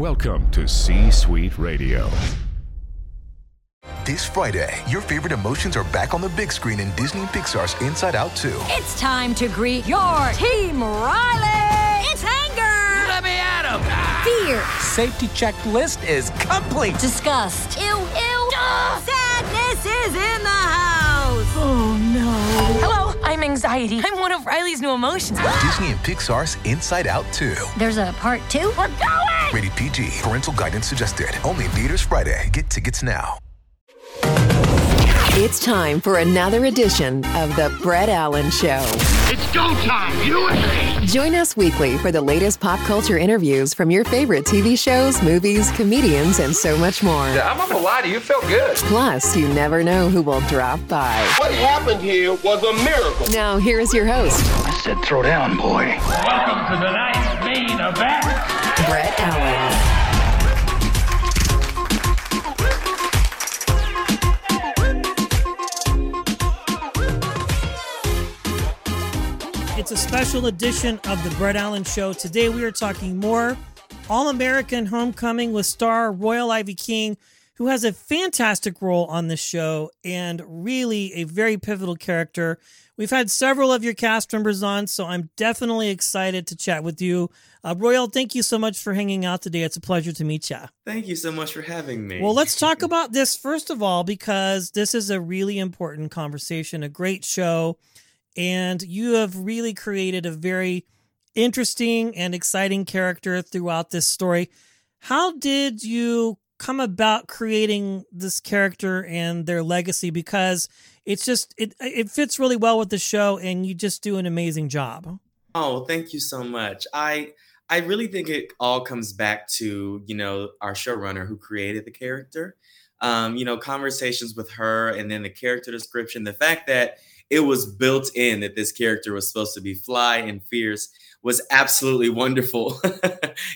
Welcome to C-Suite Radio. This Friday, your favorite emotions are back on the big screen in Disney and Pixar's Inside Out 2. It's time to greet your team, Riley! It's anger! Let me at him! Ah! Fear! Safety checklist is complete! Disgust! Ew! Ew! Ah! Sadness is in the house! Oh no. Hello, I'm anxiety. I'm one of Riley's new emotions. Disney and Pixar's Inside Out 2. There's a part 2? We're going! Rated PG. Parental guidance suggested. Only in theaters Friday. Get tickets now. It's time for another edition of The Brett Allen Show. It's go time, USA! Join us weekly for the latest pop culture interviews from your favorite TV shows, movies, comedians, and so much more. I'm not gonna lie to you, it felt good. Plus, you never know who will drop by. What happened here was a miracle. Now, here is your host. I said throw down, boy. Welcome to the night's main event. Brett Allen. It's a special edition of The Brett Allen Show. Today we are talking more All American Homecoming with star Rhoyle Ivy King, who has a fantastic role on this show and really a very pivotal character. We've had several of your cast members on, so I'm definitely excited to chat with you. Rhoyle, thank you so much for hanging out today. It's a pleasure to meet you. Thank you so much for having me. Well, let's talk about this first of all, because this is a really important conversation, a great show. And you have really created a very interesting and exciting character throughout this story. How did you come about creating this character and their legacy? Because it's just, it fits really well with the show and you just do an amazing job. Oh, thank you so much. I really think it all comes back to, you know, our showrunner who created the character, you know, conversations with her and then the character description, the fact that it was built in that this character was supposed to be fly and fierce was absolutely wonderful.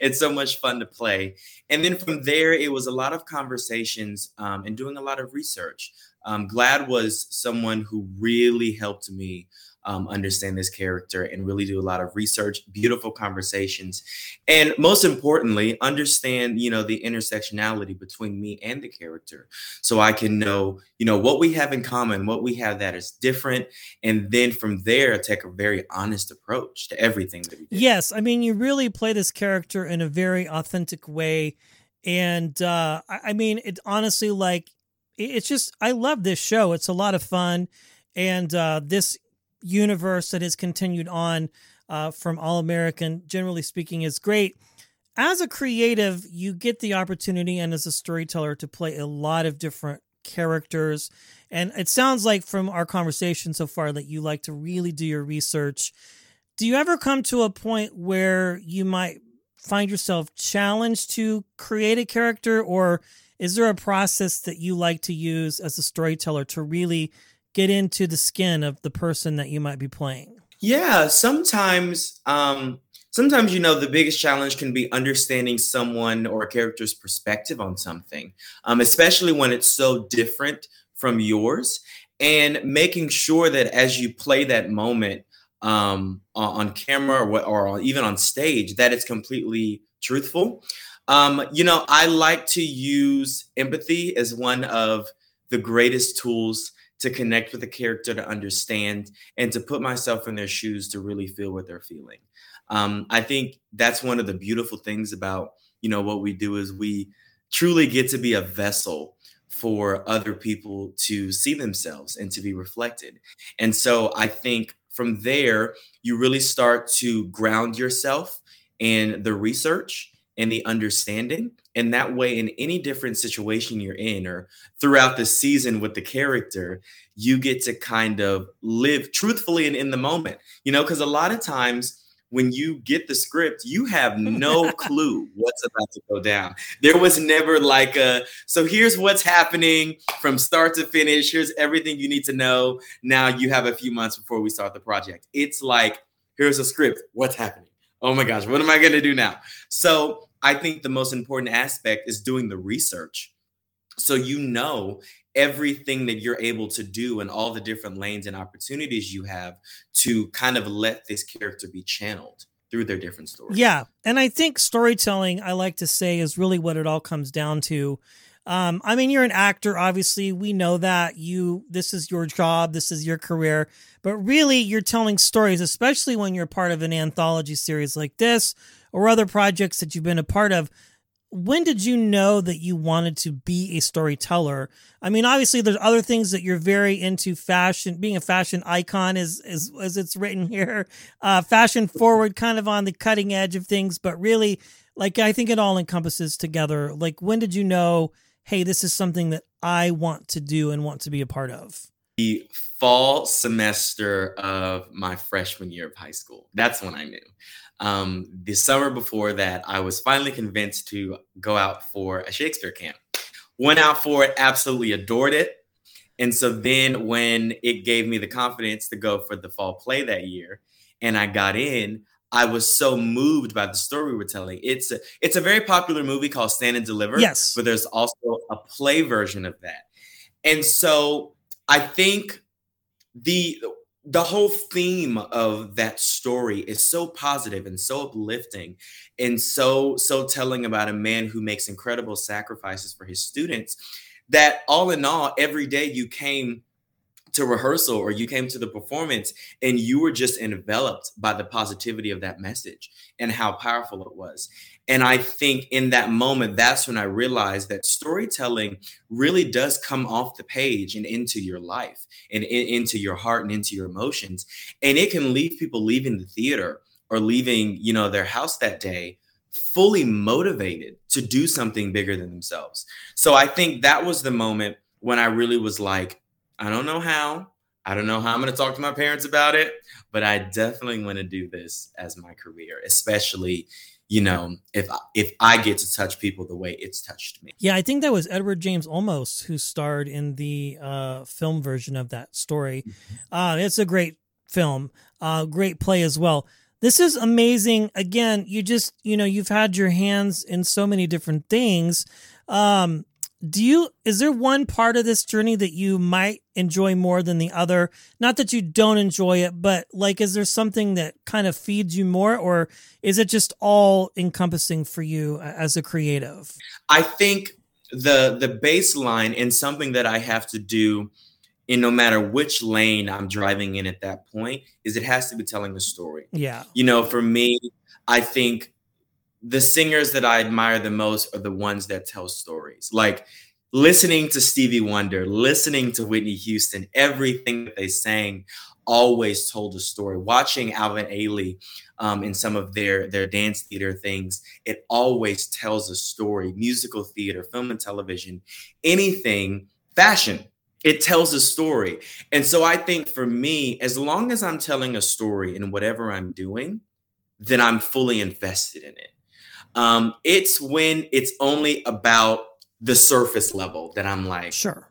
It's so much fun to play. And then from there, it was a lot of conversations and doing a lot of research. GLAAD was someone who really helped me understand this character and really do a lot of research, beautiful conversations. And most importantly, understand, you know, the intersectionality between me and the character. So I can know, you know, what we have in common, what we have that is different. And then from there, take a very honest approach to everything that we do. Yes. I mean, you really play this character in a very authentic way. And I mean, it honestly, like, it's just, I love this show. It's a lot of fun. And this universe that has continued on from All American, generally speaking, is great. As a creative, you get the opportunity and as a storyteller to play a lot of different characters. And it sounds like from our conversation so far that you like to really do your research. Do you ever come to a point where you might find yourself challenged to create a character, or is there a process that you like to use as a storyteller to really get into the skin of the person that you might be playing? Yeah, sometimes, you know, the biggest challenge can be understanding someone or a character's perspective on something, especially when it's so different from yours, and making sure that as you play that moment on camera or even on stage, that it's completely truthful. You know, I like to use empathy as one of the greatest tools to connect with the character, to understand, and to put myself in their shoes to really feel what they're feeling. I think that's one of the beautiful things about, you know, what we do is we truly get to be a vessel for other people to see themselves and to be reflected. And so I think from there, you really start to ground yourself in the research and the understanding. And that way, in any different situation you're in or throughout the season with the character, you get to kind of live truthfully and in the moment, you know, because a lot of times when you get the script, you have no clue what's about to go down. There was never like so here's what's happening from start to finish. Here's everything you need to know. Now you have a few months before we start the project. It's like, here's a script. What's happening? Oh my gosh, what am I going to do now? So I think the most important aspect is doing the research. So you know everything that you're able to do and all the different lanes and opportunities you have to kind of let this character be channeled through their different stories. Yeah. And I think storytelling, I like to say, is really what it all comes down to. I mean, you're an actor, obviously. We know that. This is your job. This is your career. But really, you're telling stories, especially when you're part of an anthology series like this or other projects that you've been a part of. When did you know that you wanted to be a storyteller? I mean, obviously, there's other things that you're very into. Fashion, being a fashion icon, is as it's written here, fashion forward, kind of on the cutting edge of things. But really, like, I think it all encompasses together. Like, when did you know, hey, this is something that I want to do and want to be a part of? The fall semester of my freshman year of high school. That's when I knew. The summer before that, I was finally convinced to go out for a Shakespeare camp. Went out for it, absolutely adored it. And so then when it gave me the confidence to go for the fall play that year and I got in, I was so moved by the story we were telling. It's a very popular movie called Stand and Deliver. Yes. But there's also a play version of that. And so I think the whole theme of that story is so positive and so uplifting and so telling about a man who makes incredible sacrifices for his students that all in all, every day you came to rehearsal or you came to the performance and you were just enveloped by the positivity of that message and how powerful it was. And I think in that moment, that's when I realized that storytelling really does come off the page and into your life and into your heart and into your emotions. And it can leave people leaving the theater or leaving, their house that day fully motivated to do something bigger than themselves. So I think that was the moment when I really was like, I don't know how I'm going to talk to my parents about it, but I definitely want to do this as my career, especially, if I get to touch people the way it's touched me. Yeah, I think that was Edward James Olmos who starred in the film version of that story. It's a great film, great play as well. This is amazing. Again, you just, you've had your hands in so many different things. Is there one part of this journey that you might enjoy more than the other? Not that you don't enjoy it, but like, is there something that kind of feeds you more, or is it just all encompassing for you as a creative? I think the baseline and something that I have to do in no matter which lane I'm driving in at that point is it has to be telling a story. Yeah. For me, I think the singers that I admire the most are the ones that tell stories. Like listening to Stevie Wonder, listening to Whitney Houston, everything that they sang always told a story. Watching Alvin Ailey in some of their dance theater things, it always tells a story. Musical theater, film and television, anything, fashion, it tells a story. And so I think for me, as long as I'm telling a story in whatever I'm doing, then I'm fully invested in it. It's when it's only about the surface level that I'm like, sure,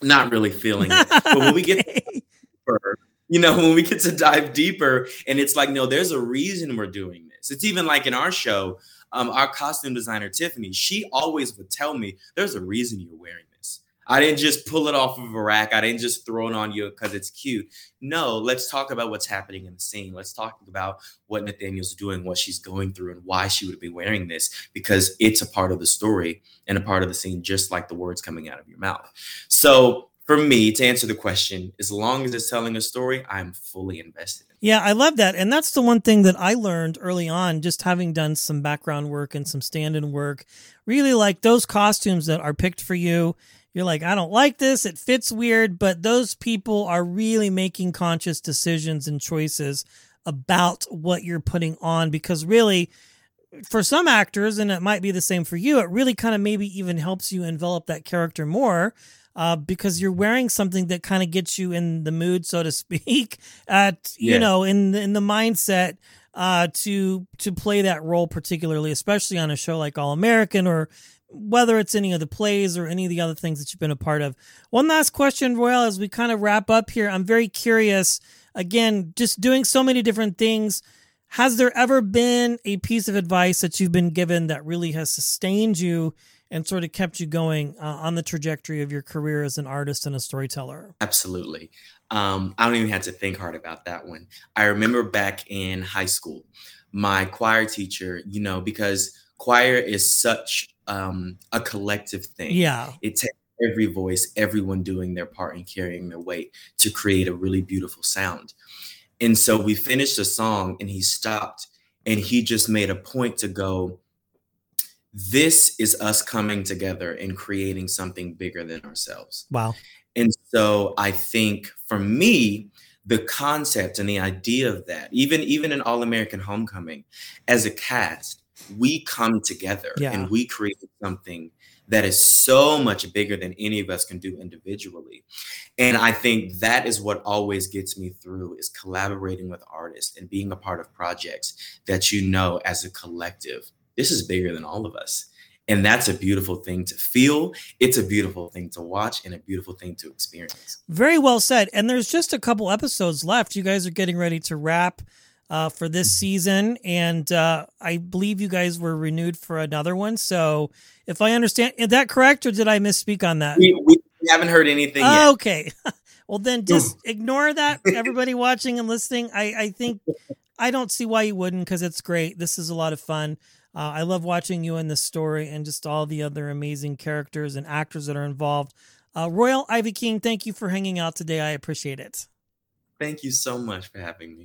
not really feeling it. But when we get deeper, when we get to dive deeper and it's like, no, there's a reason we're doing this. It's even like in our show, our costume designer, Tiffany, she always would tell me there's a reason you're wearing this. I didn't just pull it off of a rack. I didn't just throw it on you because it's cute. No, let's talk about what's happening in the scene. Let's talk about what Nathaniel's doing, what she's going through, and why she would be wearing this, because it's a part of the story and a part of the scene, just like the words coming out of your mouth. So for me, to answer the question, as long as it's telling a story, I'm fully invested. Yeah, I love that. And that's the one thing that I learned early on, just having done some background work and some stand-in work, really like those costumes that are picked for you. You're like, I don't like this. It fits weird. But those people are really making conscious decisions and choices about what you're putting on, because really, for some actors, and it might be the same for you, it really kind of maybe even helps you envelop that character more because you're wearing something that kind of gets you in the mood, so to speak, in the mindset to play that role, particularly, especially on a show like All American or whether it's any of the plays or any of the other things that you've been a part of. One last question, Rhoyle, as we kind of wrap up here. I'm very curious, again, just doing so many different things. Has there ever been a piece of advice that you've been given that really has sustained you and sort of kept you going on the trajectory of your career as an artist and a storyteller? Absolutely. I don't even have to think hard about that one. I remember back in high school, my choir teacher, you know, because choir is such a collective thing. Yeah. It takes every voice, everyone doing their part and carrying their weight to create a really beautiful sound. And so we finished a song and he stopped and he just made a point to go, this is us coming together and creating something bigger than ourselves. Wow. And so I think for me, the concept and the idea of that, even in All American: Homecoming, as a cast, we come together and we create something that is so much bigger than any of us can do individually. And I think that is what always gets me through, is collaborating with artists and being a part of projects that, you know, as a collective, this is bigger than all of us. And that's a beautiful thing to feel. It's a beautiful thing to watch and a beautiful thing to experience. Very well said. And there's just a couple episodes left. You guys are getting ready to wrap for this season. And I believe you guys were renewed for another one. So if I understand, is that correct? Or did I misspeak on that? We haven't heard anything yet. Okay. Well, then just ignore that. Everybody watching and listening, I think, I don't see why you wouldn't, because it's great. This is a lot of fun. I love watching you in this story and just all the other amazing characters and actors that are involved. Rhoyle Ivy King, thank you for hanging out today. I appreciate it. Thank you so much for having me.